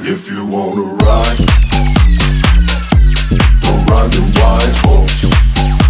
If you wanna ride, don't ride the white horse.